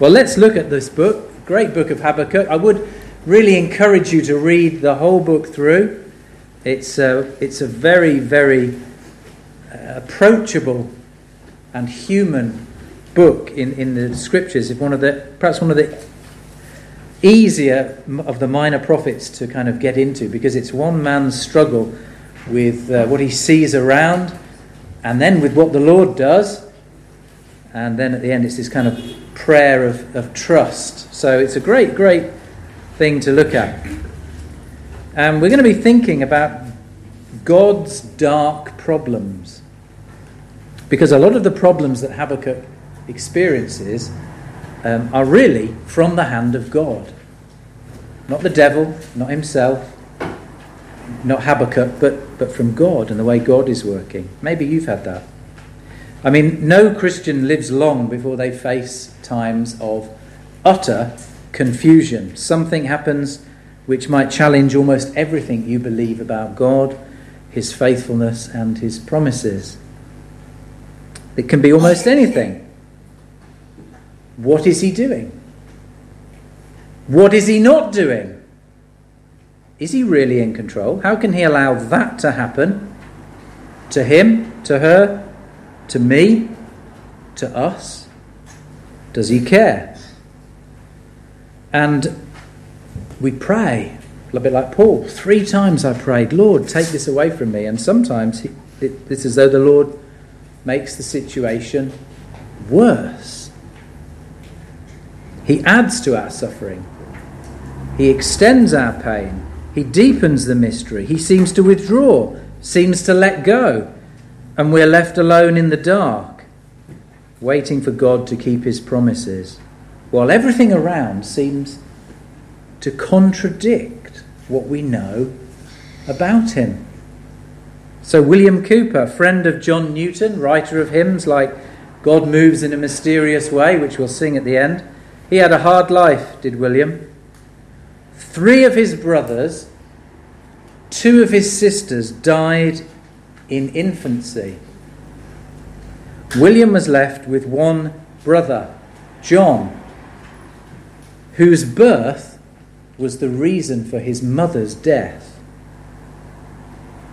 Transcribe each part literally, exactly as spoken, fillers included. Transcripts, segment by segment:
Well, let's look at this book, great book of Habakkuk. I would really encourage you to read the whole book through. It's a, it's a very, very approachable and human book in, in the Scriptures. If one of the perhaps one of the easier of the minor prophets to kind of get into, because it's one man's struggle with uh, what he sees around, and then with what the Lord does, and then at the end it's this kind of prayer of, of trust. So it's a great, great thing to look at. And um, we're going to be thinking about God's dark problems, because a lot of the problems that Habakkuk experiences um, are really from the hand of God. Not the devil, not himself, not Habakkuk, but, but from God and the way God is working. Maybe you've had that. I mean, no Christian lives long before they face times of utter confusion. Something happens which might challenge almost everything you believe about God, his faithfulness and his promises. It can be almost anything. What is he doing? What is he not doing? Is he really in control? How can he allow that to happen to him, to her, to me, to us? Does he care? And we pray, a bit like Paul, three times I prayed, Lord, take this away from me. And sometimes he, it, it's as though the Lord makes the situation worse. He adds to our suffering. He extends our pain. He deepens the mystery. He seems to withdraw, seems to let go. And we're left alone in the dark, waiting for God to keep his promises, while everything around seems to contradict what we know about him. So William Cowper, friend of John Newton, writer of hymns like God Moves in a Mysterious Way, which we'll sing at the end. He had a hard life, did William. Three of his brothers, two of his sisters died in infancy. William was left with one brother, John, whose birth was the reason for his mother's death.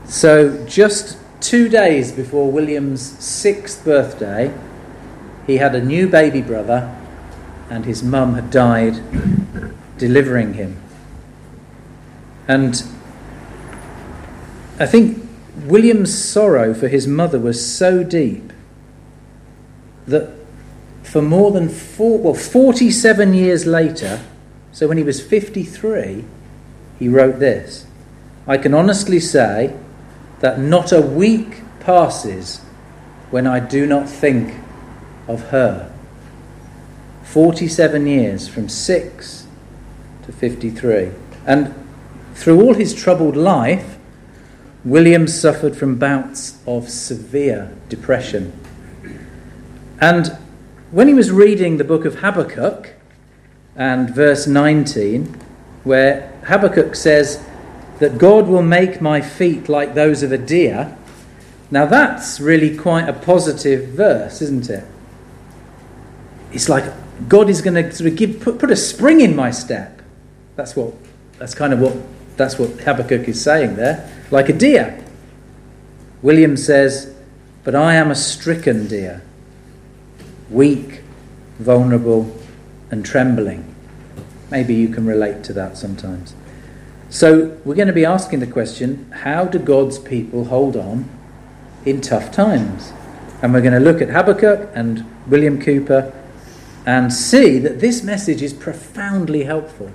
So just two days before William's sixth birthday, he had a new baby brother, and his mum had died delivering him. And I think William's sorrow for his mother was so deep that for more than four, well, forty-seven years later, so when he was fifty-three, he wrote this: I can honestly say that not a week passes when I do not think of her. forty-seven years, from six to fifty-three. And through all his troubled life, William suffered from bouts of severe depression. And when he was reading the book of Habakkuk, and verse nineteen, where Habakkuk says that God will make my feet like those of a deer. Now that's really quite a positive verse, isn't it? It's like God is going to sort of give put, put a spring in my step. That's what that's kind of what that's what Habakkuk is saying there, like a deer. William says, but I am a stricken deer, weak, vulnerable and trembling. Maybe you can relate to that sometimes. So we're going to be asking the question, how do God's people hold on in tough times? And we're going to look at Habakkuk and William Cowper and see that this message is profoundly helpful,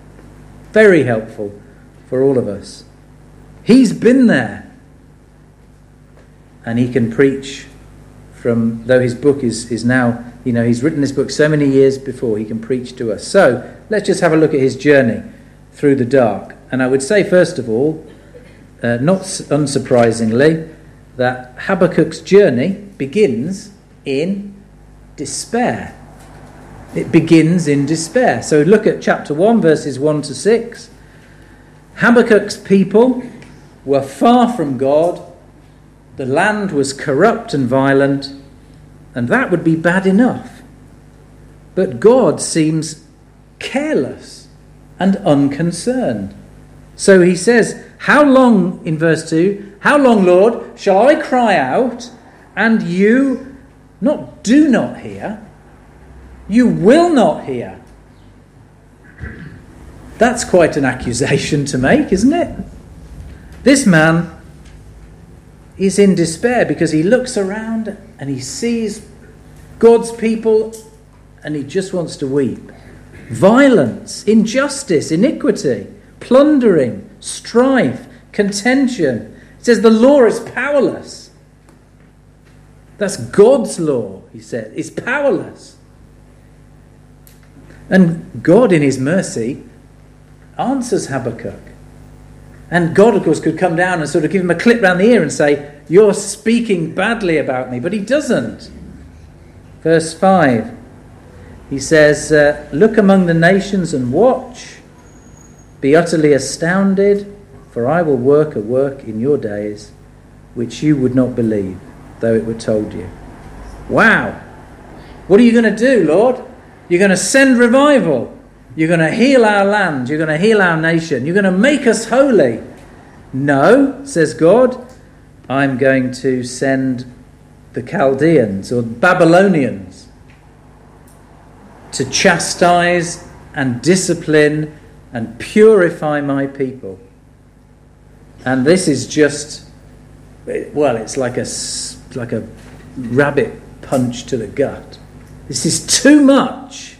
very helpful for all of us. He's been there, and he can preach from, though his book is, is now, you know, he's written this book so many years before, he can preach to us. So let's just have a look at his journey through the dark. And I would say, first of all, uh, not unsurprisingly, that Habakkuk's journey begins in despair. It begins in despair. So look at chapter one, verses one to six. Habakkuk's people were far from God. The land was corrupt and violent, and that would be bad enough. But God seems careless and unconcerned. So he says, how long, in verse two, how long, Lord, shall I cry out and you not do not hear? You will not hear. That's quite an accusation to make, isn't it? This man is in despair because he looks around and he sees God's people and he just wants to weep. Violence, injustice, iniquity, plundering, strife, contention. It says the law is powerless. That's God's law, he said. It's powerless. And God, in his mercy, answers Habakkuk. And God, of course, could come down and sort of give him a clip round the ear and say, you're speaking badly about me. But he doesn't. Verse five, he says, uh, look among the nations and watch. Be utterly astounded, for I will work a work in your days which you would not believe, though it were told you. Wow! What are you going to do, Lord? You're going to send revival. You're going to heal our land. You're going to heal our nation. You're going to make us holy. No, says God, I'm going to send the Chaldeans or Babylonians to chastise and discipline and purify my people. And this is just, well, it's like a, like a rabbit punch to the gut. This is too much.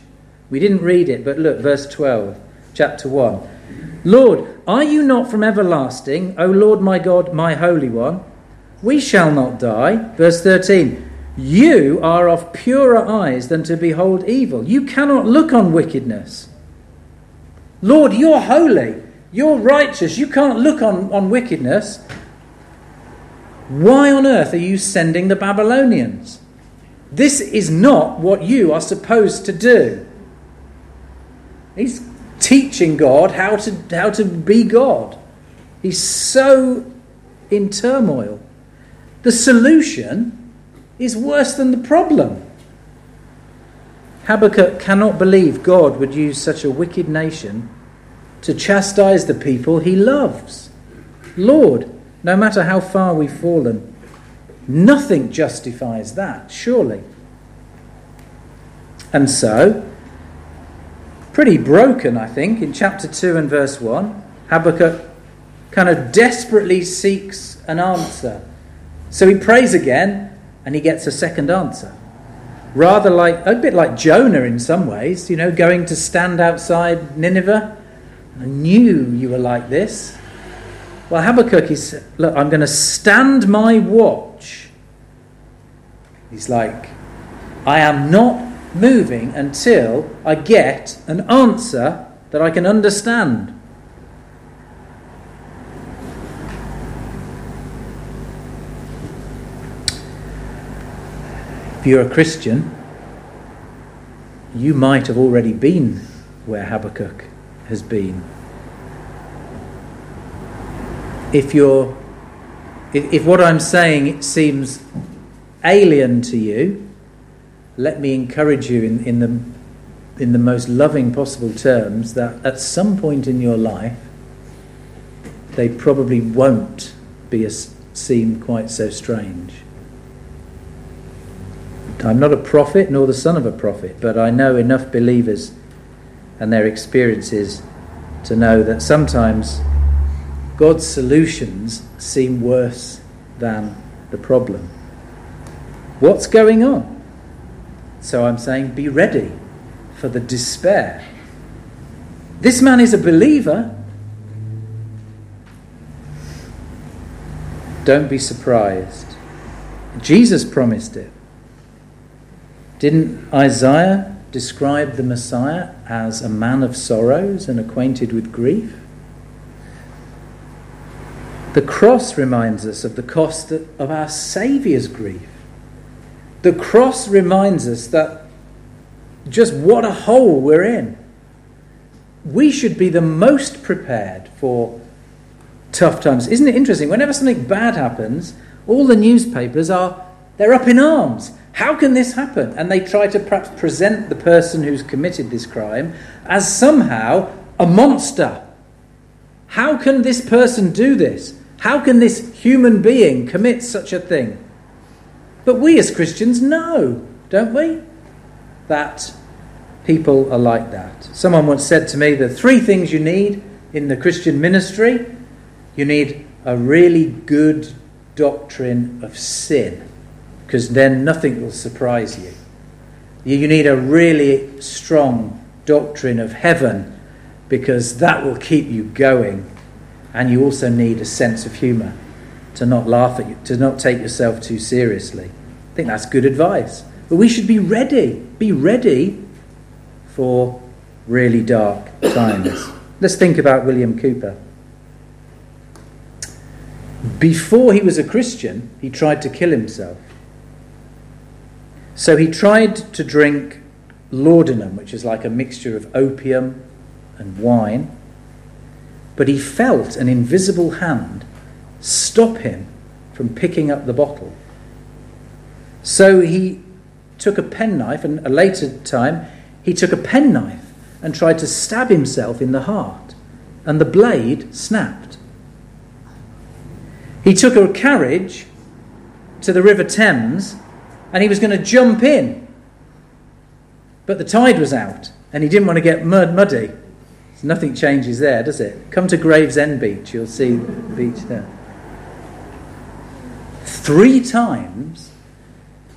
We didn't read it, but look, verse twelve, chapter one. Lord, are you not from everlasting? O Lord, my God, my Holy One, we shall not die. Verse thirteen, you are of purer eyes than to behold evil. You cannot look on wickedness. Lord, you're holy. You're righteous. You can't look on, on wickedness. Why on earth are you sending the Babylonians? This is not what you are supposed to do. He's teaching God how to, how to be God. He's so in turmoil. The solution is worse than the problem. Habakkuk cannot believe God would use such a wicked nation to chastise the people he loves. Lord, no matter how far we've fallen, nothing justifies that, surely. And so, pretty broken, I think, in chapter two and verse one, Habakkuk kind of desperately seeks an answer. So he prays again, and he gets a second answer. Rather like, a bit like Jonah in some ways, you know, going to stand outside Nineveh. I knew you were like this. Well, Habakkuk is, look, I'm going to stand my watch. He's like, I am not moving until I get an answer that I can understand. If you're a Christian, you might have already been where Habakkuk has been. If you're, if, if what I'm saying it seems alien to you, let me encourage you in, in the in the most loving possible terms that at some point in your life, they probably won't be a, seem quite so strange. I'm not a prophet nor the son of a prophet, but I know enough believers and their experiences to know that sometimes God's solutions seem worse than the problem. What's going on? So I'm saying be ready for the despair. This man is a believer. Don't be surprised. Jesus promised it. Didn't Isaiah describe the Messiah as a man of sorrows and acquainted with grief? The cross reminds us of the cost of our Saviour's grief. The cross reminds us that just what a hole we're in. We should be the most prepared for tough times. Isn't it interesting? Whenever something bad happens, all the newspapers are, they're up in arms. How can this happen? And they try to perhaps present the person who's committed this crime as somehow a monster. How can this person do this? How can this human being commit such a thing? But we as Christians know, don't we, that people are like that. Someone once said to me, the three things you need in the Christian ministry, you need a really good doctrine of sin, because then nothing will surprise you. You need a really strong doctrine of heaven, because that will keep you going. And you also need a sense of humour, to not laugh at you, to not take yourself too seriously. I think that's good advice. But we should be ready, be ready for really dark times. Let's think about William Cowper. Before he was a Christian, he tried to kill himself. So he tried to drink laudanum, which is like a mixture of opium and wine, but he felt an invisible hand stop him from picking up the bottle. So he took a penknife, and a later time, he took a penknife and tried to stab himself in the heart, and the blade snapped. He took a carriage to the River Thames, and he was going to jump in, but the tide was out, and he didn't want to get mud muddy. So nothing changes there, does it? Come to Gravesend Beach, you'll see the beach there. Three times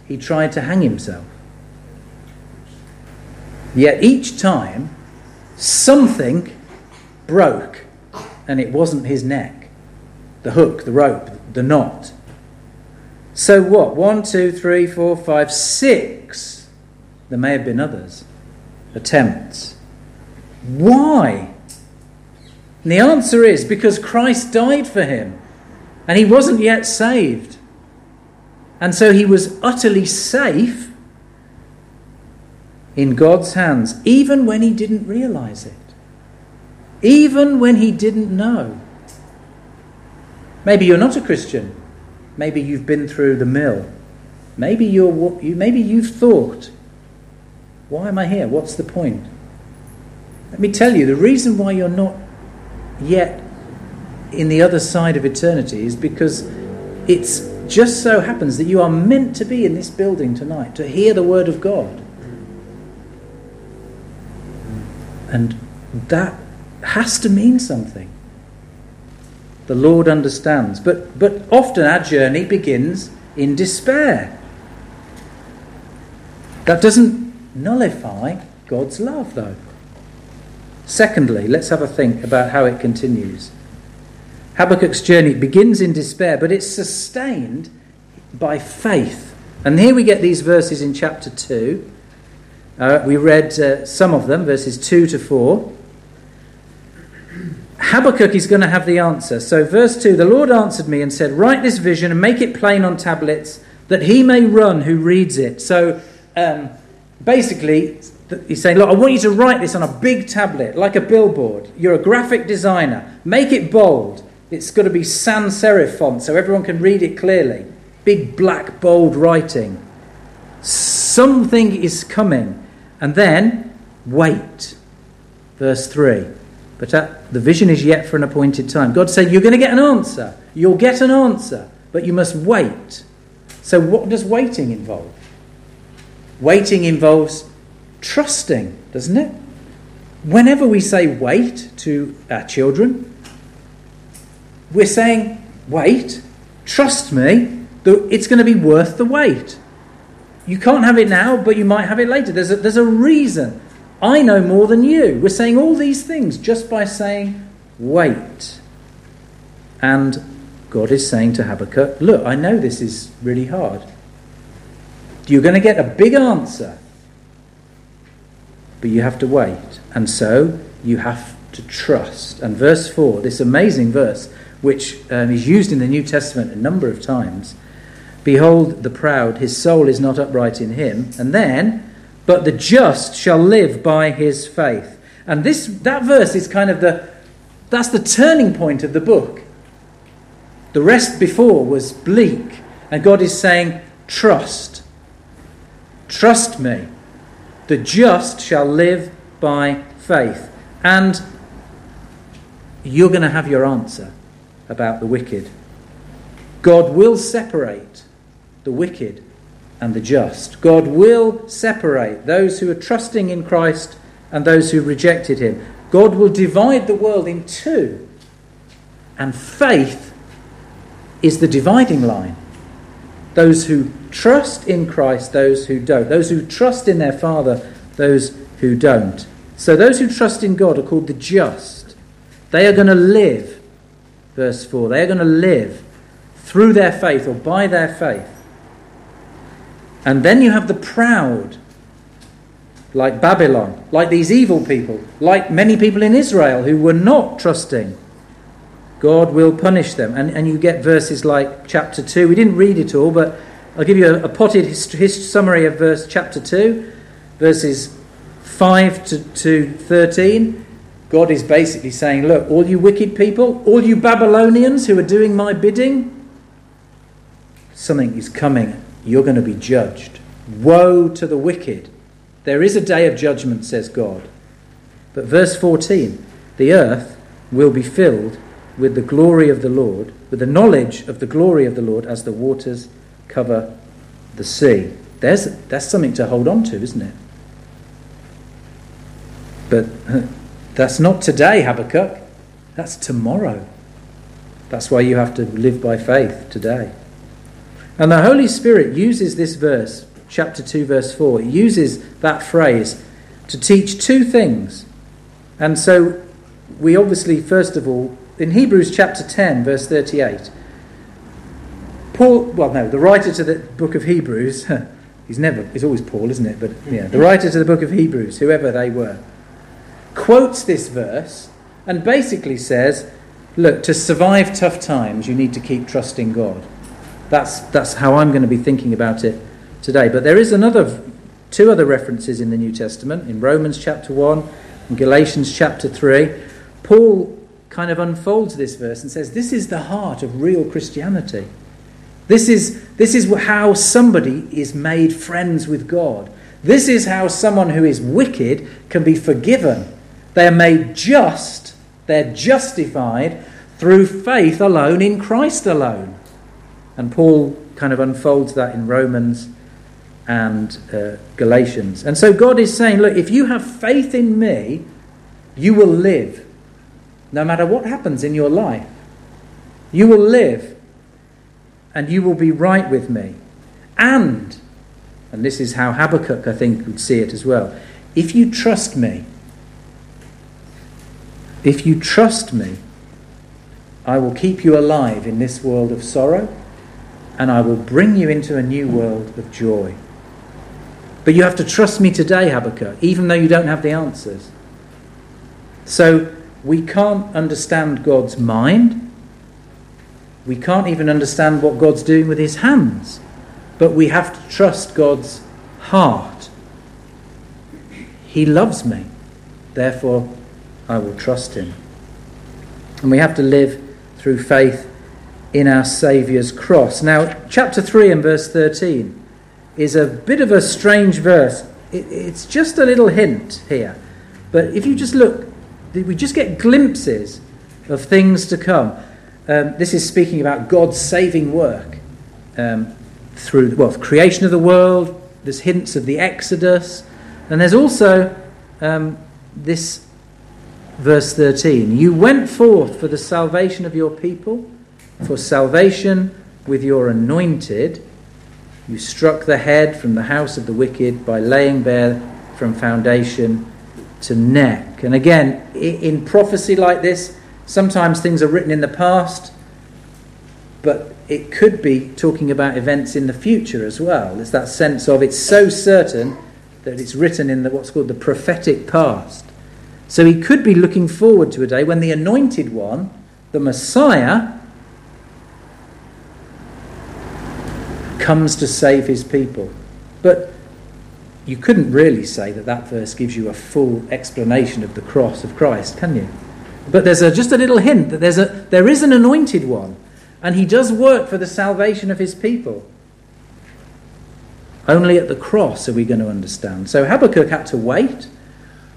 he tried to hang himself. Yet each time, something broke, and it wasn't his neck. The hook, the rope, the knot. So what? One, two, three, four, five, six. There may have been others. Attempts. Why? And the answer is because Christ died for him, and he wasn't yet saved. And so he was utterly safe in God's hands, even when he didn't realize it. Even when he didn't know. Maybe you're not a Christian. Maybe you've been through the mill. Maybe you're, maybe you've thought, why am I here? What's the point? Let me tell you, the reason why you're not yet in the other side of eternity is because it's just so happens that you are meant to be in this building tonight to hear the word of God. And that has to mean something. The Lord understands. But but often our journey begins in despair. That doesn't nullify God's love, though. Secondly, let's have a think about how it continues. Habakkuk's journey begins in despair, but it's sustained by faith. And here we get these verses in chapter two. Uh, we read uh, some of them, verses two to four. Habakkuk is going to have the answer. So verse two, the Lord answered me and said, write this vision and make it plain on tablets that he may run who reads it. So um, basically, he's saying, look, I want you to write this on a big tablet, like a billboard. You're a graphic designer. Make it bold. It's got to be sans serif font so everyone can read it clearly. Big black bold writing. Something is coming. And then, wait. Verse three. But at, the vision is yet for an appointed time. God said, you're going to get an answer. You'll get an answer, but you must wait. So what does waiting involve? Waiting involves trusting, doesn't it? Whenever we say wait to our children, we're saying, wait, trust me, it's going to be worth the wait. You can't have it now, but you might have it later. There's a, there's a reason. I know more than you. We're saying all these things just by saying, wait. And God is saying to Habakkuk, look, I know this is really hard. You're going to get a big answer, but you have to wait. And so you have to trust. And verse four, this amazing verse, which um, is used in the New Testament a number of times. Behold the proud, his soul is not upright in him. And then, but the just shall live by his faith. And this that verse is kind of the, that's the turning point of the book. The rest before was bleak. And God is saying, trust. Trust me, the just shall live by faith. And you're going to have your answer about the wicked. God will separate the wicked and the just. God will separate those who are trusting in Christ and those who rejected him. God will divide the world in two. And faith is the dividing line. Those who trust in Christ, those who don't. Those who trust in their Father, those who don't. So those who trust in God are called the just. They are going to live, verse four, they are going to live through their faith or by their faith. And then you have the proud, like Babylon, like these evil people, like many people in Israel who were not trusting. God will punish them. And, and you get verses like chapter two. We didn't read it all, but I'll give you a, a potted hist- hist- summary of verse chapter two, verses five to thirteen. God is basically saying, look, all you wicked people, all you Babylonians who are doing my bidding, something is coming. You're going to be judged. Woe to the wicked. There is a day of judgment, says God. But verse fourteen, the earth will be filled with the glory of the Lord, with the knowledge of the glory of the Lord as the waters cover the sea. There's, that's something to hold on to, isn't it? But that's not today, Habakkuk. That's tomorrow. That's why you have to live by faith today. And the Holy Spirit uses this verse, chapter two, verse four. He uses that phrase to teach two things. And so we obviously, first of all, in Hebrews chapter ten, verse thirty-eight, Paul, well, no, the writer to the book of Hebrews, he's never, it's always Paul, isn't it? But yeah, the writer to the book of Hebrews, whoever they were, quotes this verse and basically says, look, to survive tough times, you need to keep trusting God. That's that's how I'm going to be thinking about it today. But there is another, two other references in the New Testament, in Romans chapter one and Galatians chapter three. Paul kind of unfolds this verse and says, this is the heart of real Christianity. This is, this is how somebody is made friends with God. This is how someone who is wicked can be forgiven. They are made just, they're justified through faith alone in Christ alone. And Paul kind of unfolds that in Romans and uh, Galatians. And so God is saying, look, if you have faith in me, you will live. No matter what happens in your life, you will live and you will be right with me. And, and this is how Habakkuk, I think, would see it as well. If you trust me, if you trust me, I will keep you alive in this world of sorrow, and I will bring you into a new world of joy. But you have to trust me today, Habakkuk, even though you don't have the answers. So we can't understand God's mind. We can't even understand what God's doing with his hands. But we have to trust God's heart. He loves me, therefore I will trust him. And we have to live through faith in our Saviour's cross. Now, chapter three and verse thirteen is a bit of a strange verse. It, it's just a little hint here. But if you just look, we just get glimpses of things to come. Um, this is speaking about God's saving work um, through well, the creation of the world. There's hints of the Exodus. And there's also um, this verse thirteen, you went forth for the salvation of your people, for salvation with your anointed. You struck the head from the house of the wicked by laying bare from foundation to neck. And again, in prophecy like this, sometimes things are written in the past, but it could be talking about events in the future as well. It's that sense of it's so certain that it's written in the, what's called the prophetic past. So he could be looking forward to a day when the anointed one, the Messiah, comes to save his people. But you couldn't really say that that verse gives you a full explanation of the cross of Christ, can you? But there's a, just a little hint that there's a, there is an anointed one, and he does work for the salvation of his people. Only at the cross are we going to understand. So Habakkuk had to wait.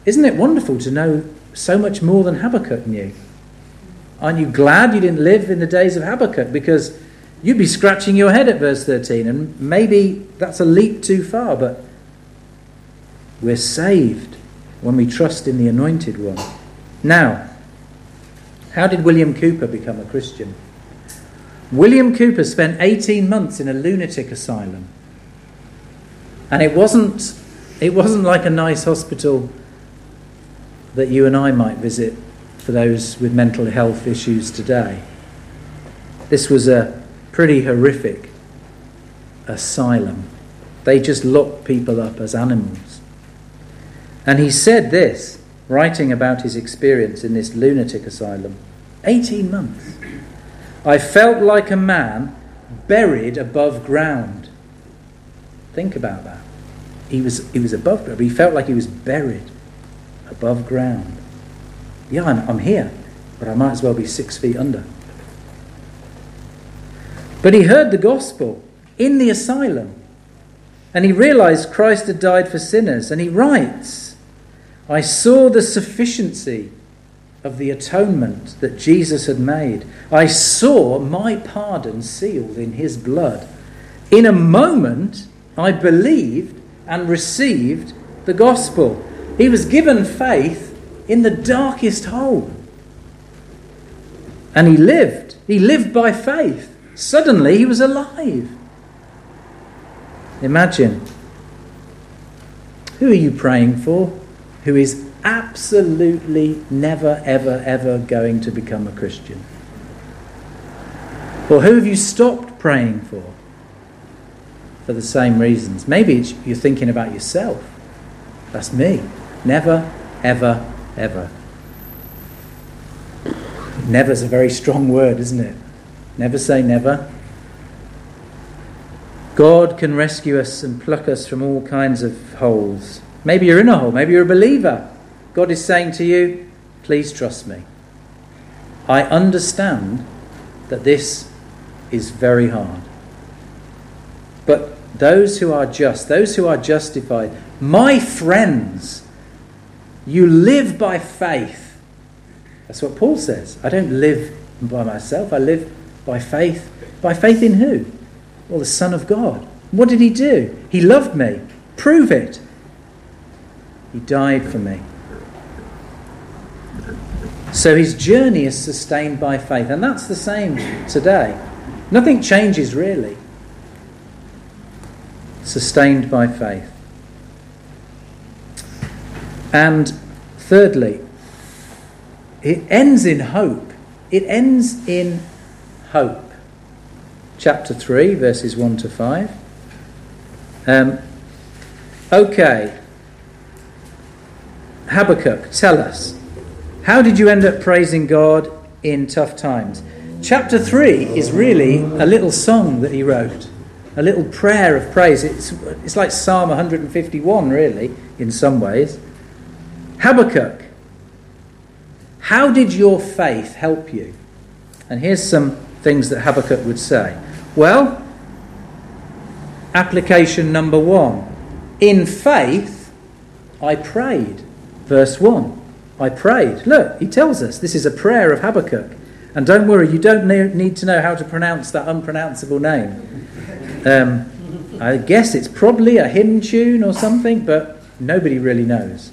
Isn't it wonderful to know so much more than Habakkuk knew? Aren't you glad you didn't live in the days of Habakkuk? Because you'd be scratching your head at verse thirteen, and maybe that's a leap too far, but we're saved when we trust in the Anointed One. Now, how did William Cowper become a Christian? William Cowper spent eighteen months in a lunatic asylum. And it wasn't, it wasn't like a nice hospital that you and I might visit for those with mental health issues today. This was a pretty horrific asylum. They just locked people up as animals. And he said this, writing about his experience in this lunatic asylum. eighteen months. I felt like a man buried above ground. Think about that. He was he was above ground, but he felt like he was buried above ground. Yeah, I'm, I'm here, but I might as well be six feet under. But he heard the gospel in the asylum, and he realized Christ had died for sinners. And he writes, I saw the sufficiency of the atonement that Jesus had made. I saw my pardon sealed in his blood. In a moment, I believed and received the gospel. He was given faith in the darkest hole. And he lived. He lived by faith. Suddenly, he was alive. Imagine. Who are you praying for who is absolutely never, ever, ever going to become a Christian? Or who have you stopped praying for? For the same reasons. Maybe it's, you're thinking about yourself. That's me. Never, ever, ever. Never's a very strong word, isn't it? Never say never. God can rescue us and pluck us from all kinds of holes. Maybe you're in a hole. Maybe you're a believer. God is saying to you, please trust me. I understand that this is very hard. But those who are just, those who are justified, my friends, you live by faith. That's what Paul says. I don't live by myself. I live by faith. By faith in who? Well, the Son of God. What did he do? He loved me. Prove it. He died for me. So his journey is sustained by faith. And that's the same today. Nothing changes really. Sustained by faith. And thirdly, it ends in hope. It ends in hope. Chapter three, verses one to five. Um, okay. Habakkuk, tell us, how did you end up praising God in tough times? Chapter three is really a little song that he wrote, a little prayer of praise. It's, it's like Psalm one hundred fifty-one, really, in some ways. Habakkuk, how did your faith help you? And here's some things that Habakkuk would say. Well, application number one. In faith, I prayed. Verse one, I prayed. Look, he tells us this is a prayer of Habakkuk. And don't worry, you don't need to know how to pronounce that unpronounceable name. Um, I guess it's probably a hymn tune or something, but nobody really knows.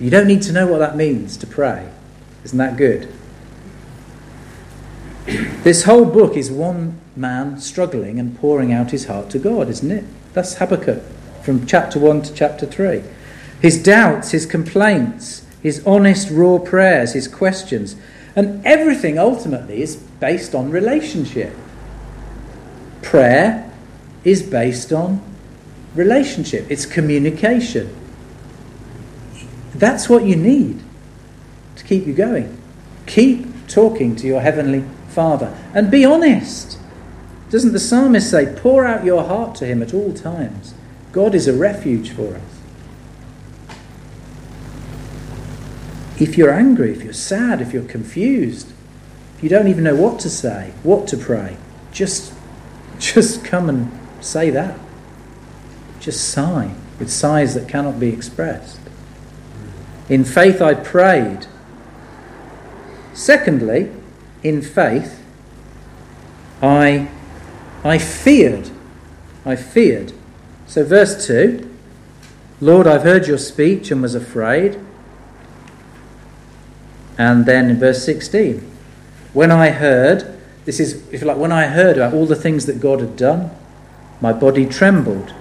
You don't need to know what that means to pray. Isn't that good? This whole book is one man struggling and pouring out his heart to God, isn't it? That's Habakkuk from chapter one to chapter three. His doubts, his complaints, his honest, raw prayers, his questions. And everything ultimately is based on relationship. Prayer is based on relationship. It's communication. That's what you need to keep you going. Keep talking to your Heavenly Father. And be honest. Doesn't the psalmist say, pour out your heart to him at all times? God is a refuge for us. If you're angry, if you're sad, if you're confused, if you don't even know what to say, what to pray, just, just come and say that. just sigh with sighs that cannot be expressed. In faith I prayed. Secondly, in faith I I feared. I feared. So verse two, Lord, I've heard your speech and was afraid. And then in verse sixteen, when I heard, this is, if you like, when I heard about all the things that God had done, my body trembled,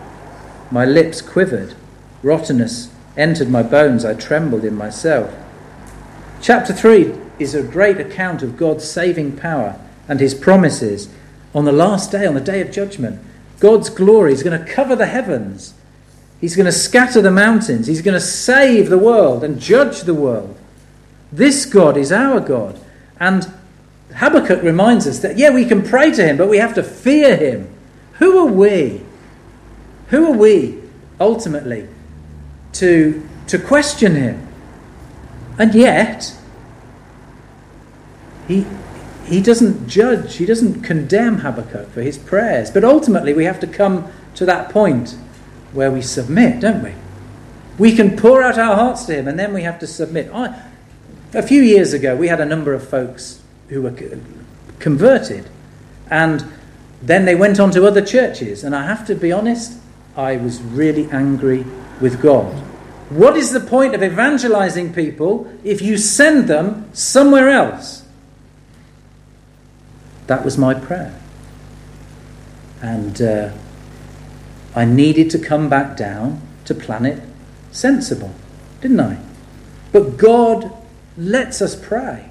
my lips quivered, rottenness entered my bones, I trembled in myself. Chapter three is a great account of God's saving power and his promises. On the last day, on the day of judgment, God's glory is going to cover the heavens. He's going to scatter the mountains. He's going to save the world and judge the world. This God is our God. And Habakkuk reminds us that, yeah, we can pray to him, but we have to fear him. Who are we? Who are we, ultimately, to, to question him? And yet, he, he doesn't judge, he doesn't condemn Habakkuk for his prayers. But ultimately, we have to come to that point where we submit, don't we? We can pour out our hearts to him, and then we have to submit. I... A few years ago, we had a number of folks who were converted, and then they went on to other churches. And I have to be honest, I was really angry with God. What is the point of evangelizing people if you send them somewhere else? That was my prayer. And uh, I needed to come back down to planet sensible, didn't I? But God lets us pray,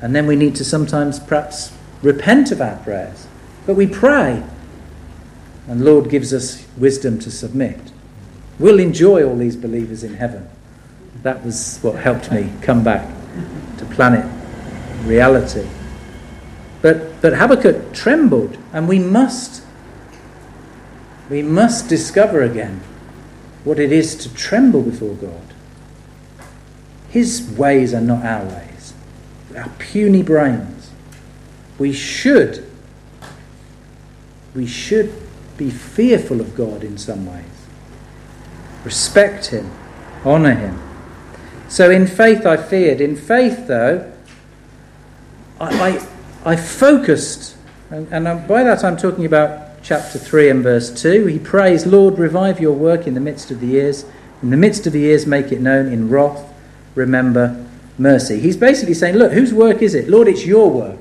and then we need to sometimes perhaps repent of our prayers, but we pray and the Lord gives us wisdom to submit. We'll enjoy all these believers in heaven. That was what helped me come back to planet reality. But but Habakkuk trembled, and we must we must discover again what it is to tremble before God. His ways are not our ways. Our puny brains. We should, we should be fearful of God in some ways. Respect him. Honour him. So in faith I feared. In faith, though, I, I, I focused. And, and by that I'm talking about chapter three and verse two. He prays, Lord, revive your work in the midst of the years. In the midst of the years make it known in wrath. Remember mercy. He's basically saying, look, whose work is it? Lord, it's your work.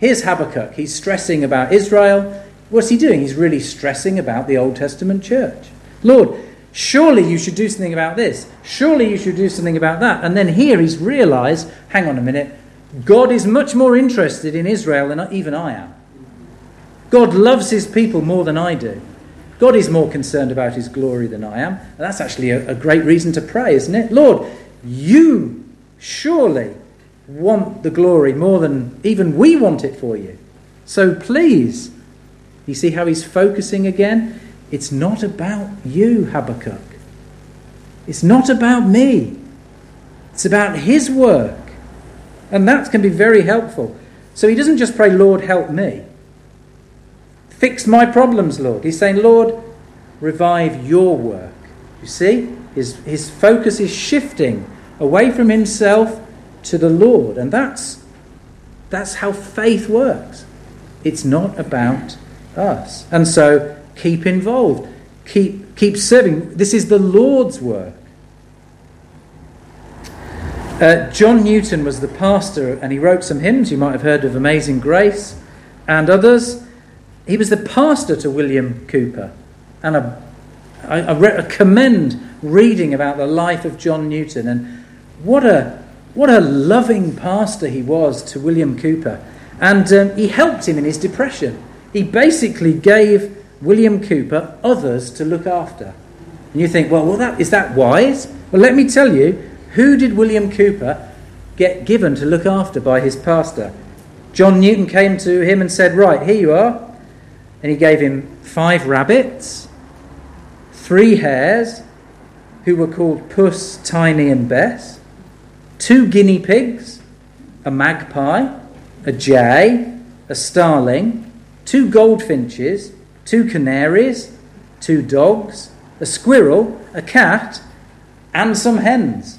Here's Habakkuk. He's stressing about Israel. What's he doing? He's really stressing about the Old Testament church. Lord, surely you should do something about this. Surely you should do something about that. And then here he's realised, hang on a minute, God is much more interested in Israel than even I am. God loves his people more than I do. God is more concerned about his glory than I am. And that's actually a, a great reason to pray, isn't it? Lord, you surely want the glory more than even we want it for you. So please, you see how he's focusing again? It's not about you, Habakkuk. It's not about me. It's about his work. And that can be very helpful. So he doesn't just pray, Lord, help me. Fix my problems, Lord. He's saying, Lord, revive your work. You see? His, his focus is shifting away from himself to the Lord. And that's that's how faith works. It's not about us. And so keep involved. Keep, keep serving. This is the Lord's work. Uh, John Newton was the pastor, and he wrote some hymns. You might have heard of Amazing Grace and others. He was the pastor to William Cowper. And a, I, I, re- I commend reading about the life of John Newton, and what a what a loving pastor he was to William Cowper. And um, he helped him in his depression. He basically gave William Cowper others to look after. And you think, well, well that, is that wise? Well, let me tell you, who did William Cowper get given to look after by his pastor? John Newton came to him and said, right, here you are. And he gave him five rabbits, three hares, who were called Puss, Tiny and Bess, two guinea pigs, a magpie, a jay, a starling, two goldfinches, two canaries, two dogs, a squirrel, a cat, and some hens.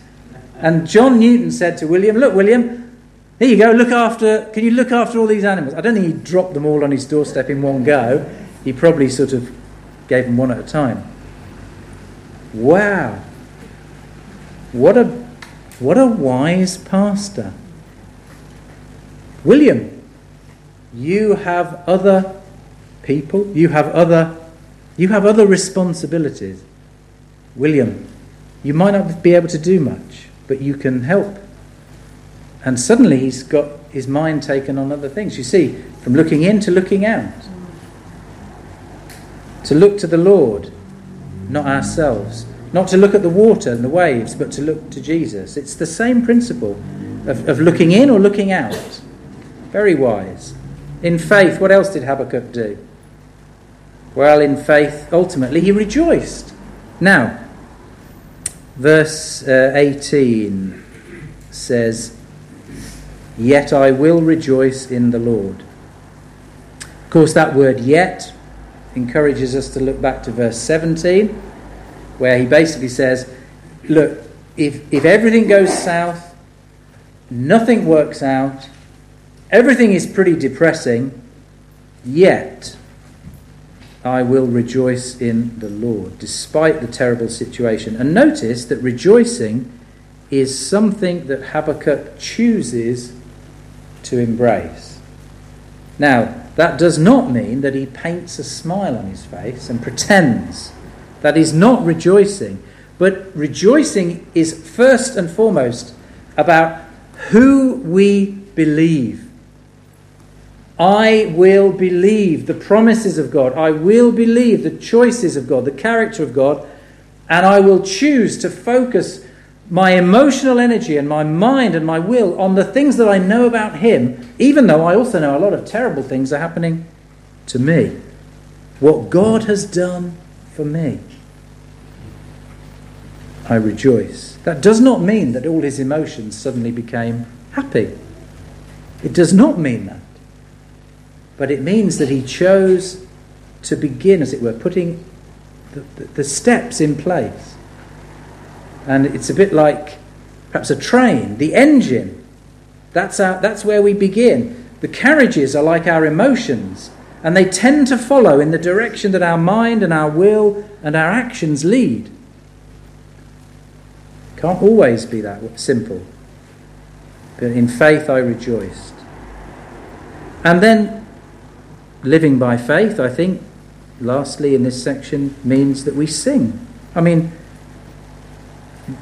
And John Newton said to William, look, William, here you go, look after, can you look after all these animals? I don't think he dropped them all on his doorstep in one go. He probably sort of gave them one at a time. Wow. What a, what a wise pastor. William, you have other people, you have other, you have other responsibilities. William, you might not be able to do much, but you can help. And suddenly he's got his mind taken on other things. You see, from looking in to looking out. To look to the Lord, not ourselves. Not to look at the water and the waves, but to look to Jesus. It's the same principle of, of looking in or looking out. Very wise. In faith, what else did Habakkuk do? Well, in faith, ultimately, he rejoiced. Now, verse uh, eighteen says, "Yet I will rejoice in the Lord." Of course, that word "yet" encourages us to look back to verse seventeen, where he basically says, look, if, if everything goes south, nothing works out, everything is pretty depressing, yet I will rejoice in the Lord, despite the terrible situation. And notice that rejoicing is something that Habakkuk chooses to embrace. Now, that does not mean that he paints a smile on his face and pretends. That is not rejoicing. But rejoicing is first and foremost about who we believe. I will believe the promises of God. I will believe the choices of God, the character of God, and I will choose to focus my emotional energy and my mind and my will on the things that I know about him, even though I also know a lot of terrible things are happening to me. What God has done for me, I rejoice. That does not mean that all his emotions suddenly became happy. It does not mean that. But it means that he chose to begin, as it were, putting the, the, the steps in place. And it's a bit like perhaps a train, the engine. That's our, that's where we begin. The carriages are like our emotions. And they tend to follow in the direction that our mind and our will and our actions lead. Can't always be that simple. But in faith I rejoiced. And then living by faith, I think, lastly in this section, means that we sing. I mean,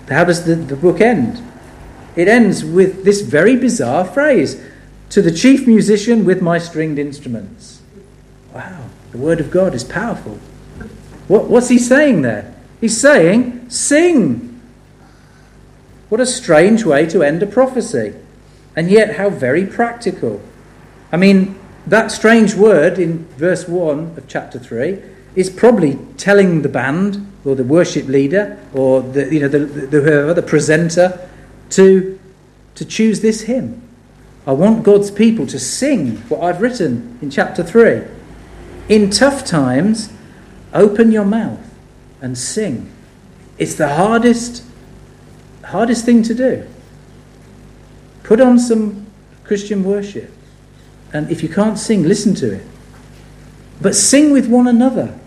how does the, the book end? It ends with this very bizarre phrase, "To the chief musician with my stringed instruments." Wow, the word of God is powerful. What, what's he saying there? He's saying, sing. What a strange way to end a prophecy. And yet, how very practical. I mean, that strange word in verse one of chapter three is probably telling the band or the worship leader or the, you know, the, the, whoever, the presenter to, to choose this hymn. I want God's people to sing what I've written in chapter three. In tough times, open your mouth and sing. It's the hardest, hardest thing to do. Put on some Christian worship. And if you can't sing, listen to it. But sing with one another.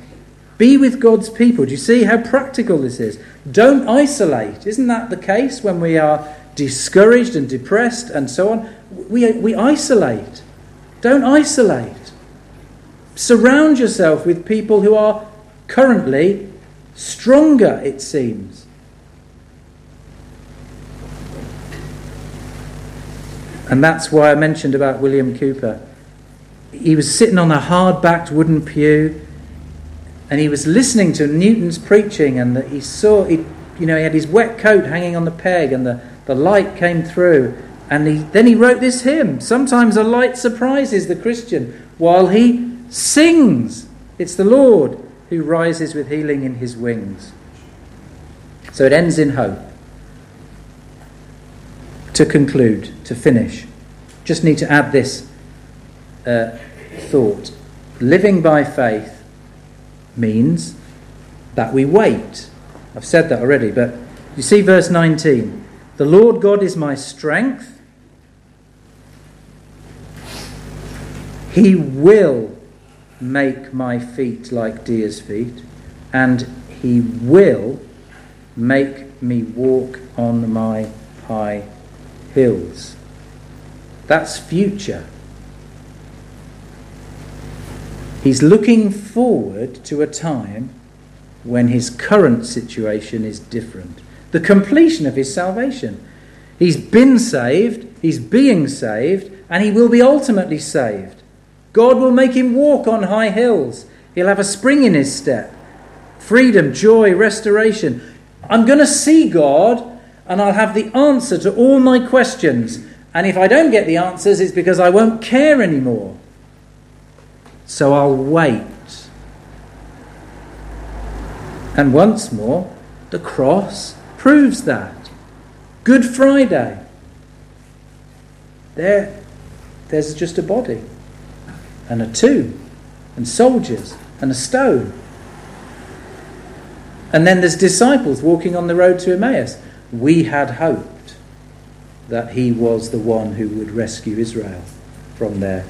Be with God's people. Do you see how practical this is? Don't isolate. Isn't that the case when we are discouraged and depressed and so on? We, we isolate. Don't isolate. Surround yourself with people who are currently stronger, it seems. And that's why I mentioned about William Cowper. He was sitting on a hard-backed wooden pew and he was listening to Newton's preaching, and that he saw, he, you know, he had his wet coat hanging on the peg and the, the light came through. And he, then he wrote this hymn, "Sometimes a light surprises the Christian while he sings. It's the Lord who rises with healing in his wings." So it ends in hope. To conclude, to finish, just need to add this uh, thought. Living by faith means that we wait. I've said that already, but you see verse nineteen. The Lord God is my strength. He will make my feet like deer's feet, and he will make me walk on my high hills. That's future. He's looking forward to a time when his current situation is different. The completion of his salvation. He's been saved, he's being saved, and he will be ultimately saved. God will make him walk on high hills. He'll have a spring in his step. Freedom, joy, restoration. I'm going to see God, and I'll have the answer to all my questions. And if I don't get the answers, it's because I won't care anymore. So I'll wait. And once more, the cross proves that. Good Friday. There, there's just a body, and a tomb, and soldiers, and a stone. And then there's disciples walking on the road to Emmaus. We had hoped that he was the one who would rescue Israel from their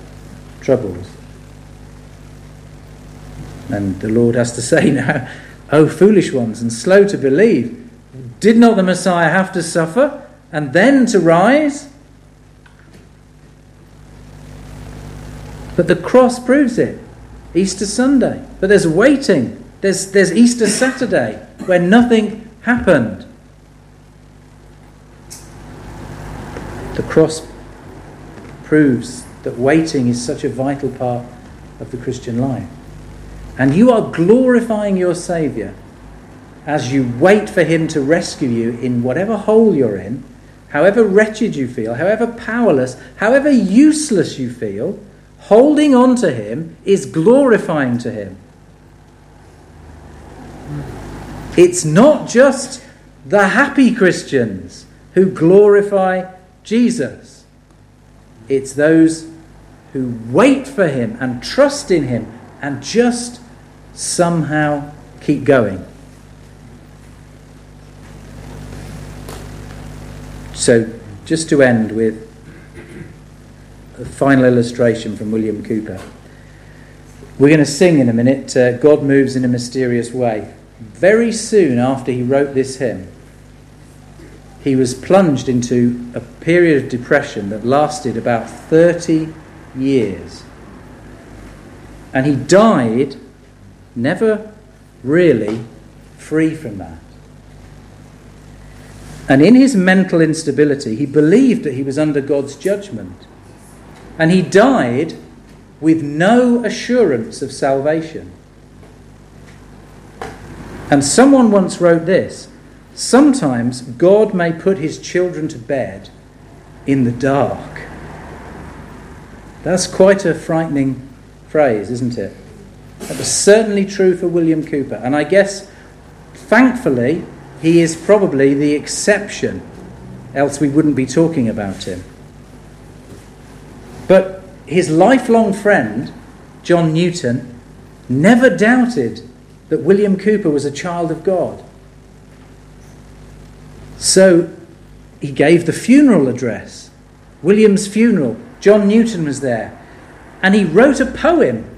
troubles. And the Lord has to say now, "O foolish ones and slow to believe, did not the Messiah have to suffer and then to rise?" But the cross proves it. Easter Sunday. But there's waiting. There's, there's Easter Saturday where nothing happened. The cross proves that waiting is such a vital part of the Christian life. And you are glorifying your Saviour as you wait for him to rescue you in whatever hole you're in, however wretched you feel, however powerless, however useless you feel, holding on to him is glorifying to him. It's not just the happy Christians who glorify Jesus. It's those who wait for him and trust in him and just somehow keep going. So, just to end with a final illustration from William Cowper. We're going to sing in a minute, uh, God Moves in a Mysterious Way. Very soon after he wrote this hymn, he was plunged into a period of depression that lasted about thirty years. And he died never really free from that. And in his mental instability, he believed that he was under God's judgment. And he died with no assurance of salvation. And someone once wrote this: sometimes God may put his children to bed in the dark. That's quite a frightening phrase, isn't it? That was certainly true for William Cowper, and I guess thankfully he is probably the exception, else we wouldn't be talking about him. But his lifelong friend John Newton never doubted that William Cowper was a child of God, so he gave the funeral address, William's funeral. John Newton was there. And he wrote a poem,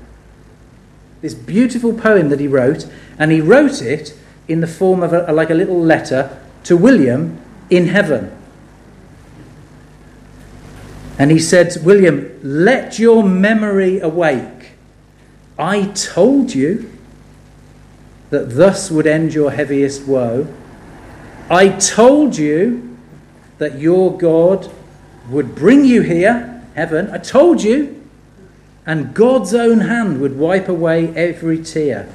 this beautiful poem that he wrote, and he wrote it in the form of a, like a little letter to William in heaven. And he said, "William, let your memory awake. I told you that thus would end your heaviest woe. I told you that your God would bring you here, heaven. I told you. And God's own hand would wipe away every tear.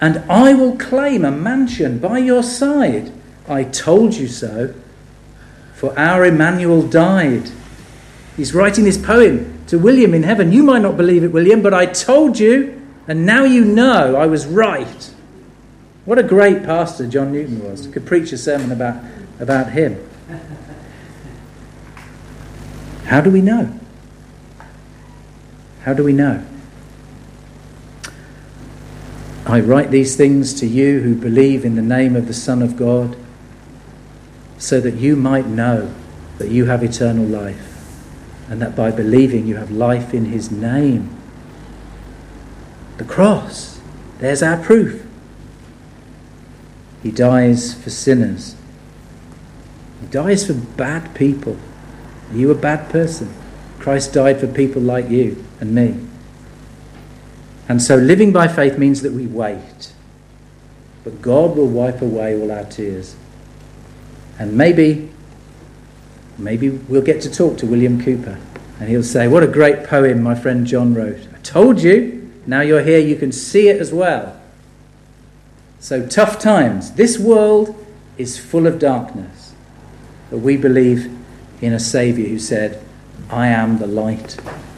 And I will claim a mansion by your side. I told you so, for our Emmanuel died." He's writing this poem to William in heaven. You might not believe it, William, but I told you, and now you know I was right. What a great pastor John Newton was. Could preach a sermon about, about him. How do we know? How do we know? I write these things to you who believe in the name of the Son of God, so that you might know that you have eternal life, and that by believing you have life in his name. The cross, there's our proof. He dies for sinners. He dies for bad people. Are you a bad person? Christ died for people like you and me. And so living by faith means that we wait. But God will wipe away all our tears. And maybe, maybe we'll get to talk to William Cowper. And he'll say, what a great poem my friend John wrote. I told you, now you're here, you can see it as well. So tough times. This world is full of darkness. But we believe in a Saviour who said, I am the light